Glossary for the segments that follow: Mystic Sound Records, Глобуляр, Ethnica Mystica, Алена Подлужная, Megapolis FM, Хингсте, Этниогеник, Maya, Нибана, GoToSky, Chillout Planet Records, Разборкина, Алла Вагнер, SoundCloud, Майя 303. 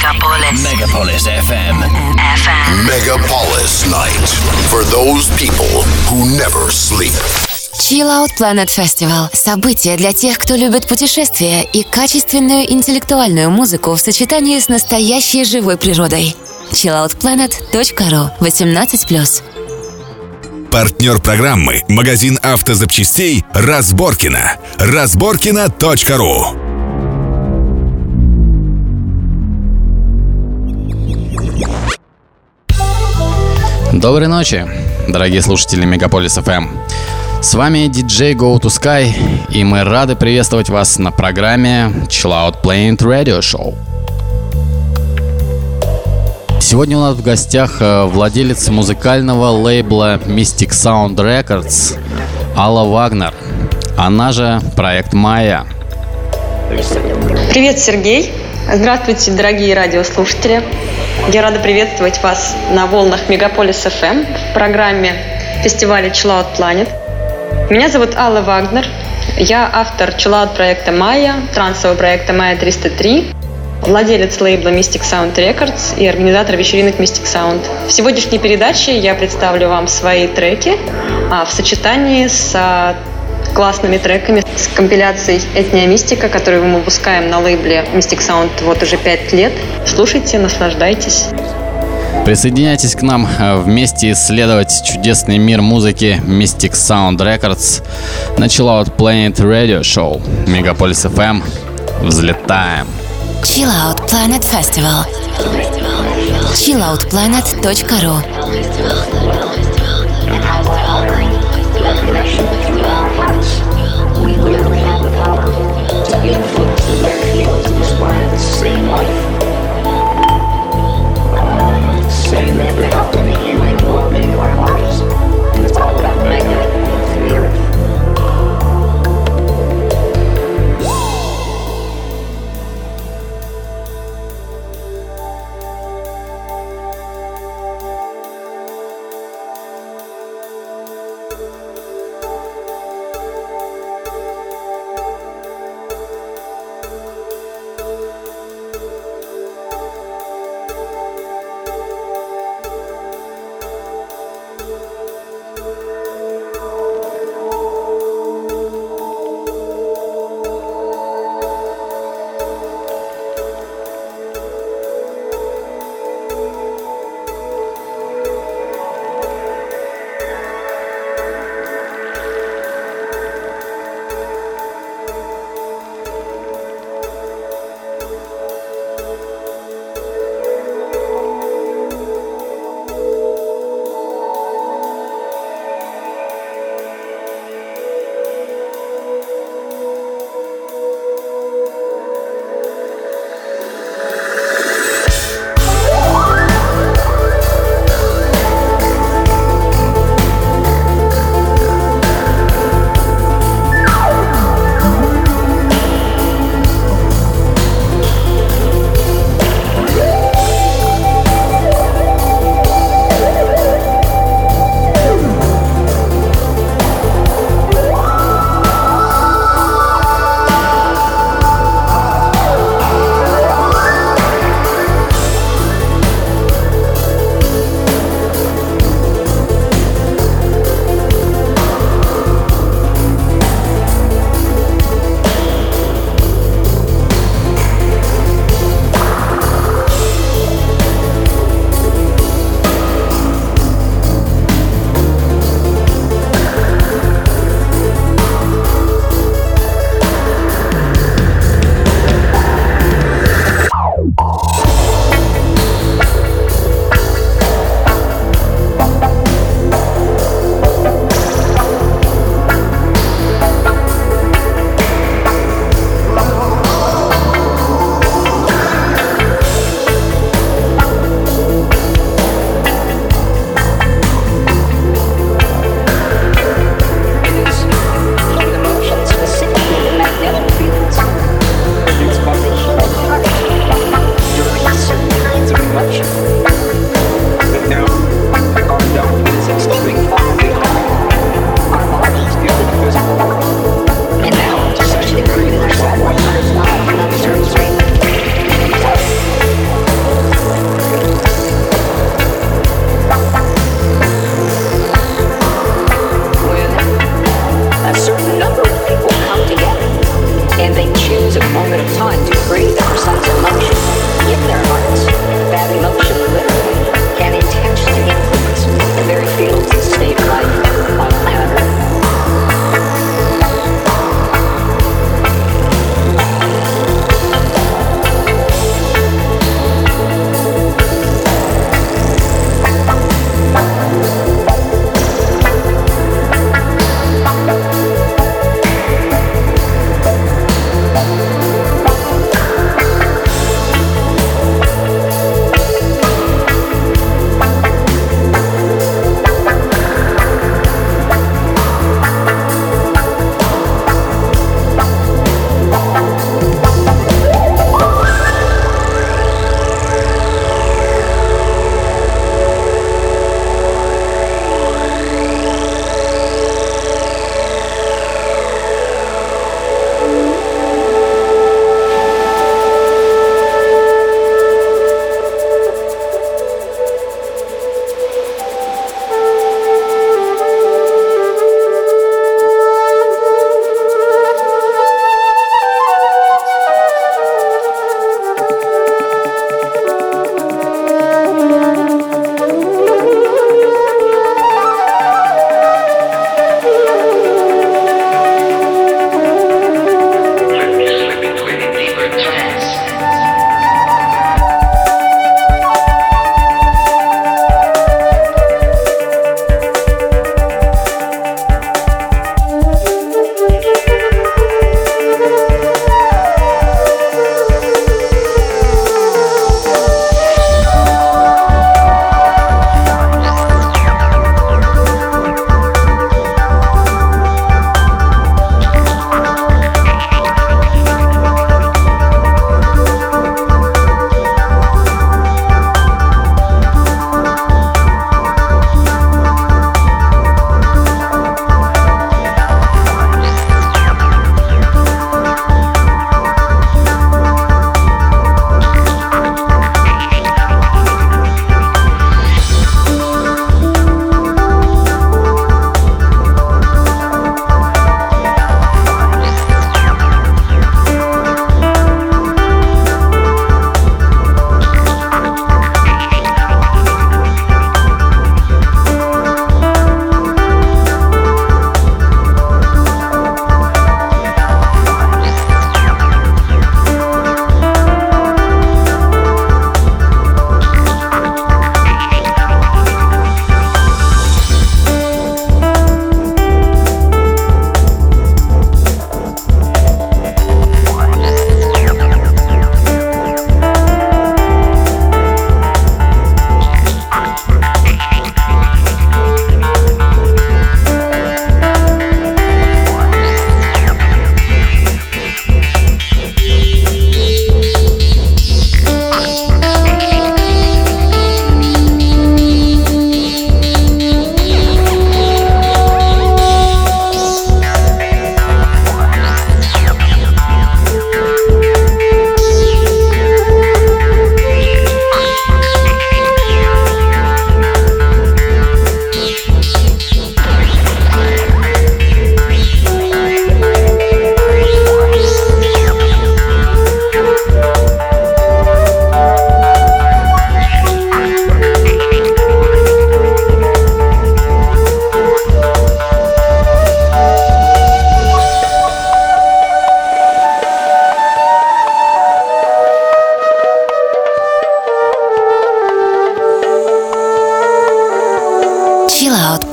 Megapolis FM. Megapolis Night for those people who never sleep. Chillout Planet Festival – событие для тех, кто любит путешествия и качественную интеллектуальную музыку в сочетании с настоящей живой природой. chilloutplanet.ru 18+. Партнер программы – магазин автозапчастей «Разборкина». Разборкина.ру. Доброй ночи, дорогие слушатели Мегаполис FM. С вами диджей GoToSky, и мы рады приветствовать вас на программе Chillout Planet Radio Show. Сегодня у нас в гостях владелец музыкального лейбла Mystic Sound Records Алла Вагнер, она же проект Maya. Привет, Сергей. Здравствуйте, дорогие радиослушатели. Я рада приветствовать вас на волнах Мегаполис FM в программе фестиваля Chillout Planet. Меня зовут Алла Вагнер. Я автор Chillout проекта Maya, трансового проекта Майя 303, владелец лейбла Mystic Sound Records и организатор вечеринок Mystic Sound. В сегодняшней передаче я представлю вам свои треки в сочетании с классными треками с компиляцией «Ethnica Mystica», которую мы выпускаем на лейбле Mystic Sound вот уже 5 лет. Слушайте, наслаждайтесь. Присоединяйтесь к нам вместе исследовать чудесный мир музыки Mystic Sound Records на Chillout Planet Radio Show. Мегаполис FM. Взлетаем. Chillout Planet Festival. chilloutplanet.ru.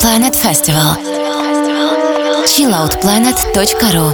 Planet Festival. chilloutplanet.ru.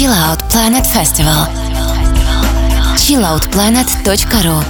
Chillout Planet Festival. chilloutplanet.ru.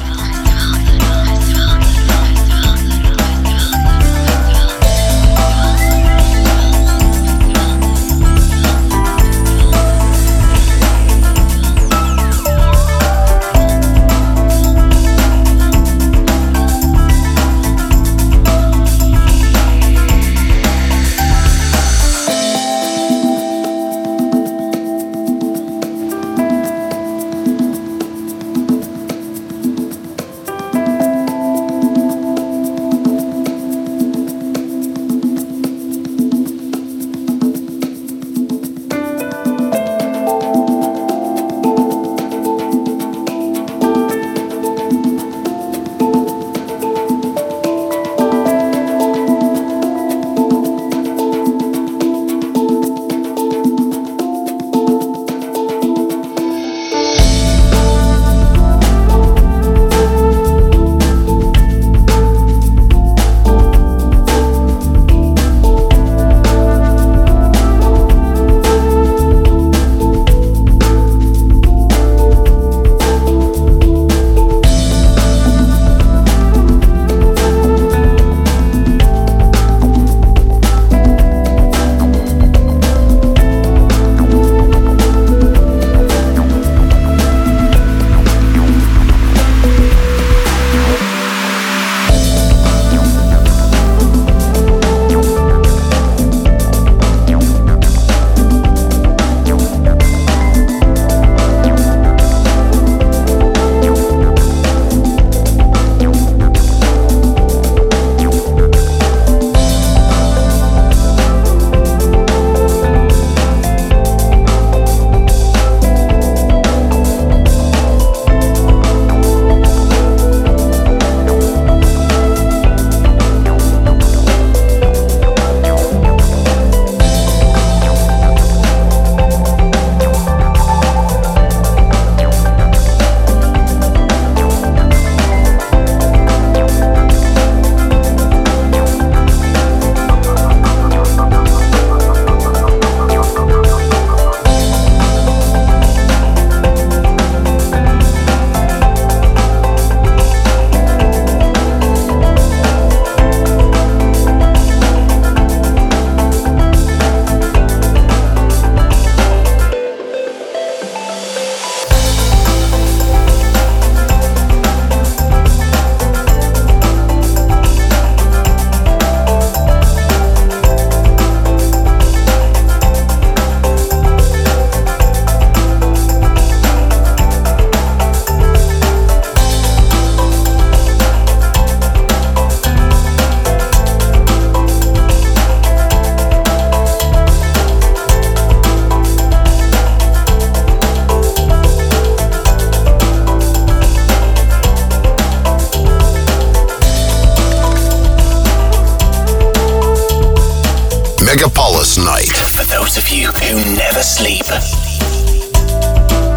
Megapolis Night. For those of you who never sleep.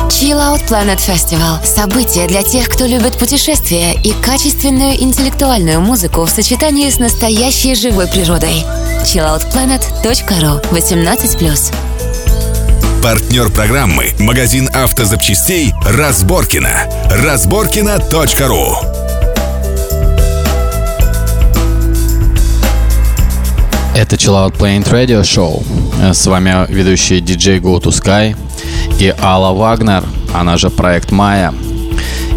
Chillout Planet Festival. Событие для тех, кто любит путешествия и качественную интеллектуальную музыку в сочетании с настоящей живой природой. chilloutplanet.ru 18+. Партнер программы — магазин автозапчастей Разборкина. Разборкина.ру. Это Chillout Planet Radio Show. С вами ведущие диджей GoToSky и Алла Вагнер, она же проект Maya.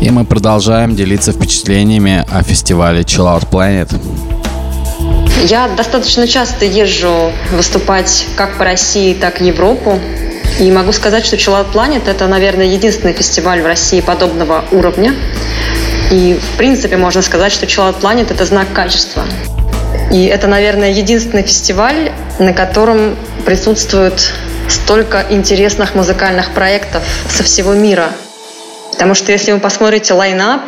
И мы продолжаем делиться впечатлениями о фестивале Chillout Planet. Я достаточно часто езжу выступать как по России, так и Европу. И могу сказать, что Chillout Planet — это, наверное, единственный фестиваль в России подобного уровня. И, в принципе, можно сказать, что Chillout Planet — это знак качества. И это, наверное, единственный фестиваль, на котором присутствует столько интересных музыкальных проектов со всего мира. Потому что если вы посмотрите лайнап,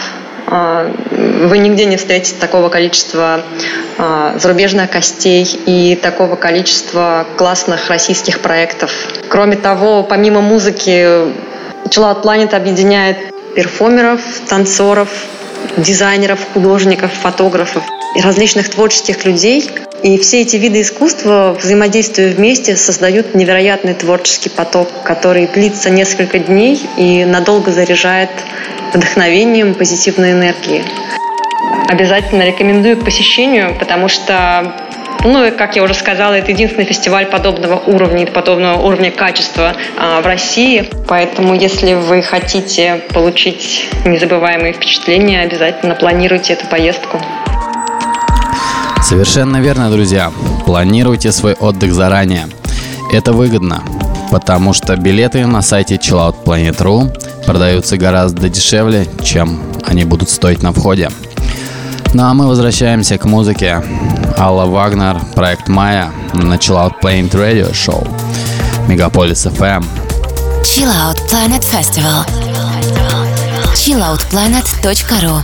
вы нигде не встретите такого количества зарубежных гостей и такого количества классных российских проектов. Кроме того, помимо музыки, Chillout Planet объединяет перформеров, танцоров, дизайнеров, художников, фотографов и различных творческих людей, И все эти виды искусства, взаимодействуя вместе, создают невероятный творческий поток, который длится несколько дней и надолго заряжает вдохновением, позитивной энергией. Обязательно рекомендую к посещению, потому что, как я уже сказала, это единственный фестиваль подобного уровня качества в России. Поэтому, если вы хотите получить незабываемые впечатления, обязательно планируйте эту поездку. Совершенно верно, друзья. Планируйте свой отдых заранее. Это выгодно, потому что билеты на сайте chilloutplanet.ru продаются гораздо дешевле, чем они будут стоить на входе. Ну а мы возвращаемся к музыке. Алла Вагнер, проект Maya на Chillout Planet Radio Show. Megapolis FM. Chillout Planet Festival. chilloutplanet.ru.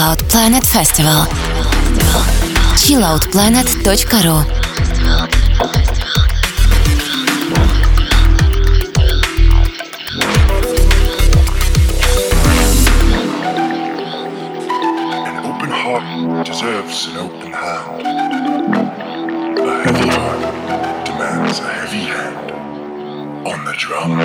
Chillout Planet Festival. chilloutplanet.ru. An open heart deserves an open hand. A heavy heart demands a heavy hand on the drum.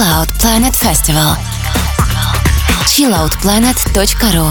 Chillout Planet Festival. chilloutplanet.ru.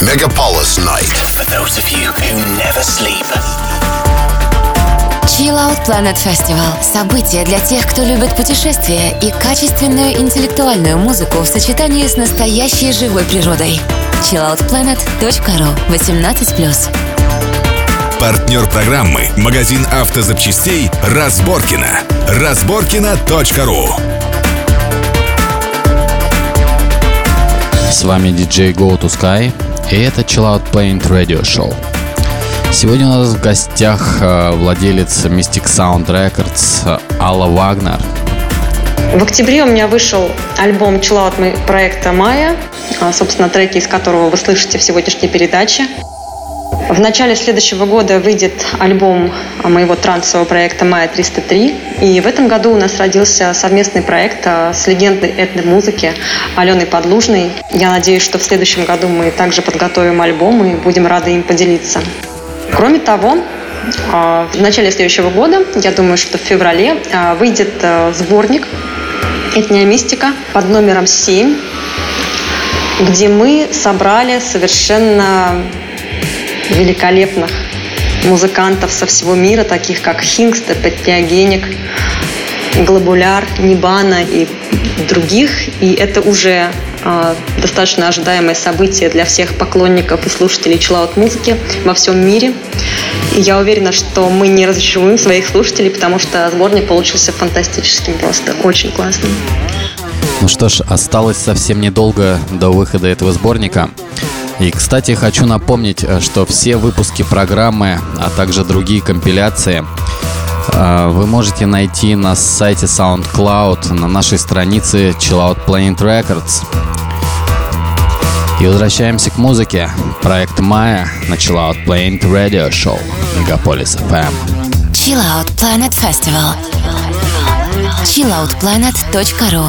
Megapolis Night. For those of you who never sleep. Chillout Planet Festival. Событие для тех, кто любит путешествия и качественную интеллектуальную музыку в сочетании с настоящей живой природой. chilloutplanet.ru 18+. Партнер программы — магазин автозапчастей Разборкина. Разборкина.ру. С вами диджей GoToSky. И это Chillout Planet Radio Show. Сегодня у нас в гостях владелец Mystic Sound Records Алла Вагнер. В октябре у меня вышел альбом Chillout проекта Maya, собственно, треки из которого вы слышите в сегодняшней передаче. В начале следующего года выйдет альбом моего трансового проекта «Майя 303». И в этом году у нас родился совместный проект с легендой этномузыки Аленой Подлужной. Я надеюсь, что в следующем году мы также подготовим альбом и будем рады им поделиться. Кроме того, в начале следующего года, я думаю, что в феврале, выйдет сборник «Ethnica Mystica» под номером 7, где мы собрали совершенно великолепных музыкантов со всего мира, таких как Хингсте, Этниогеник, Глобуляр, Нибана и других. И это уже достаточно ожидаемое событие для всех поклонников и слушателей чиллаут-музыки во всем мире. И я уверена, что мы не разочаруем своих слушателей, потому что сборник получился фантастическим, просто очень классным. Ну что ж, осталось совсем недолго до выхода этого сборника. И, кстати, хочу напомнить, что все выпуски программы, а также другие компиляции вы можете найти на сайте SoundCloud, на нашей странице Chillout Planet Records. И возвращаемся к музыке. Проект Maya на Chillout Planet Radio Show Megapolis FM. Chillout Planet Festival. chilloutplanet.ru.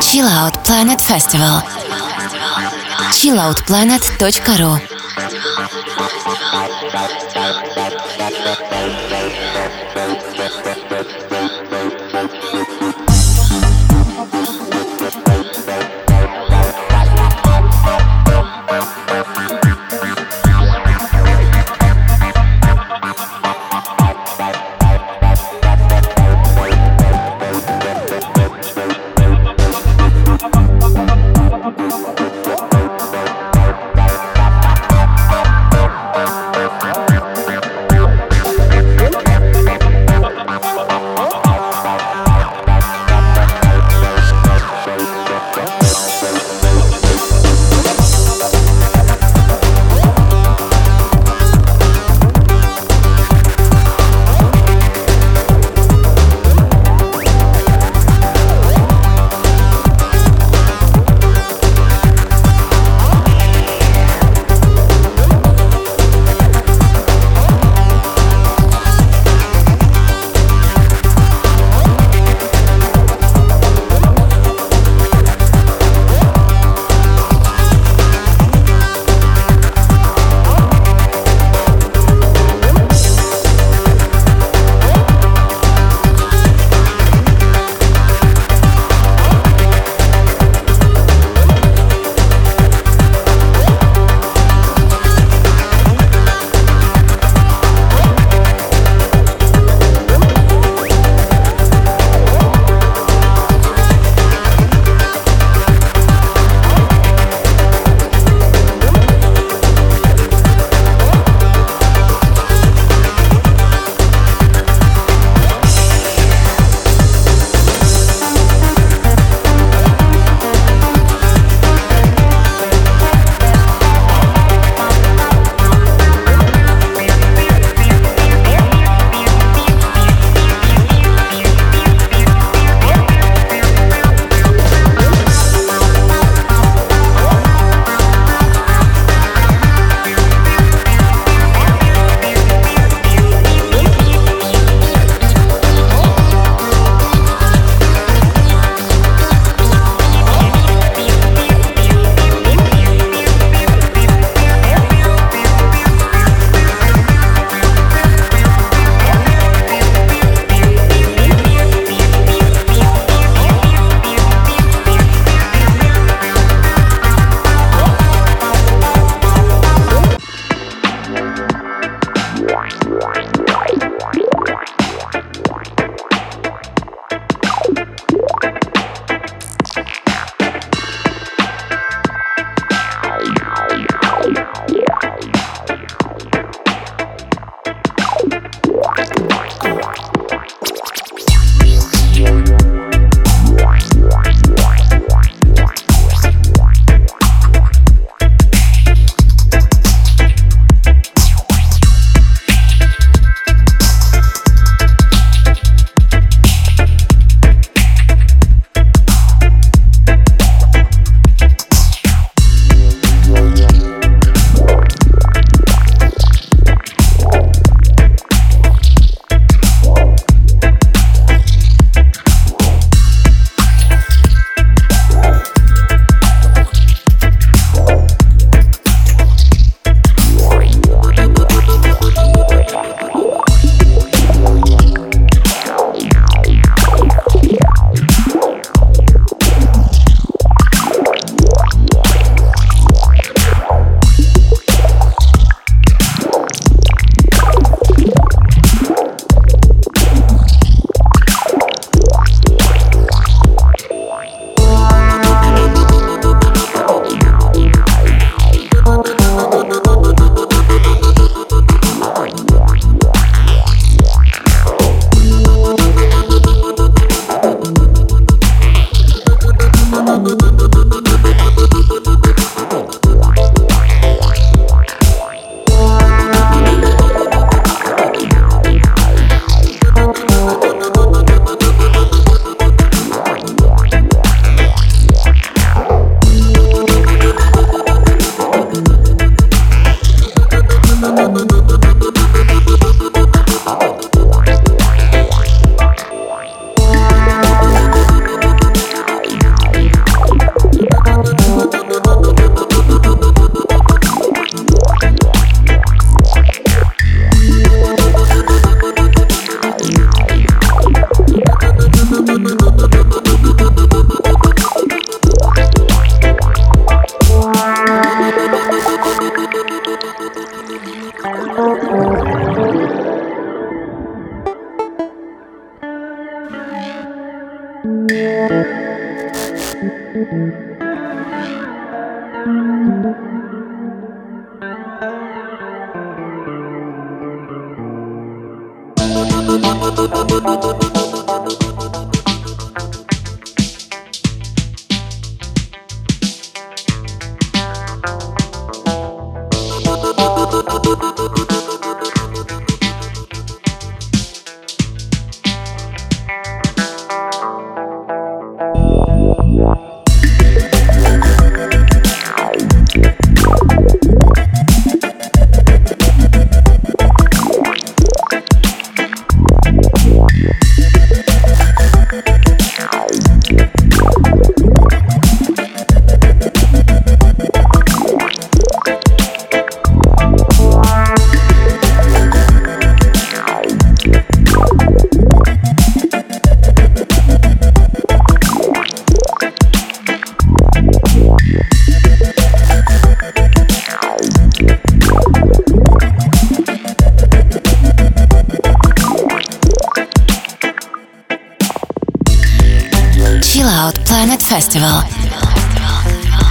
Chillout Planet Festival. chilloutplanet.ru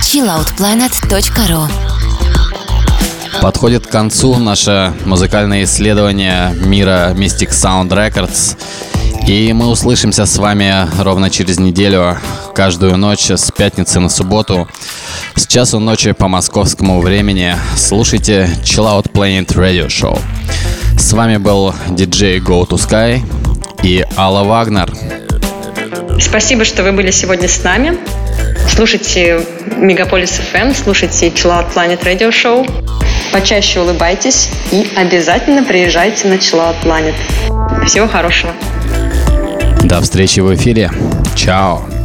chilloutplanet.ru. Подходит к концу наше музыкальное исследование мира Mystic Sound Records. И мы услышимся с вами ровно через неделю, каждую ночь с пятницы на субботу, с часу ночи по московскому времени. Слушайте Chillout Planet Radio Show. С вами был диджей GoToSky и Алла Вагнер. Спасибо, что вы были сегодня с нами. Слушайте Megapolis FM, слушайте Chillout Planet Radio Show. Почаще улыбайтесь и обязательно приезжайте на Chillout Planet. Всего хорошего. До встречи в эфире. Чао.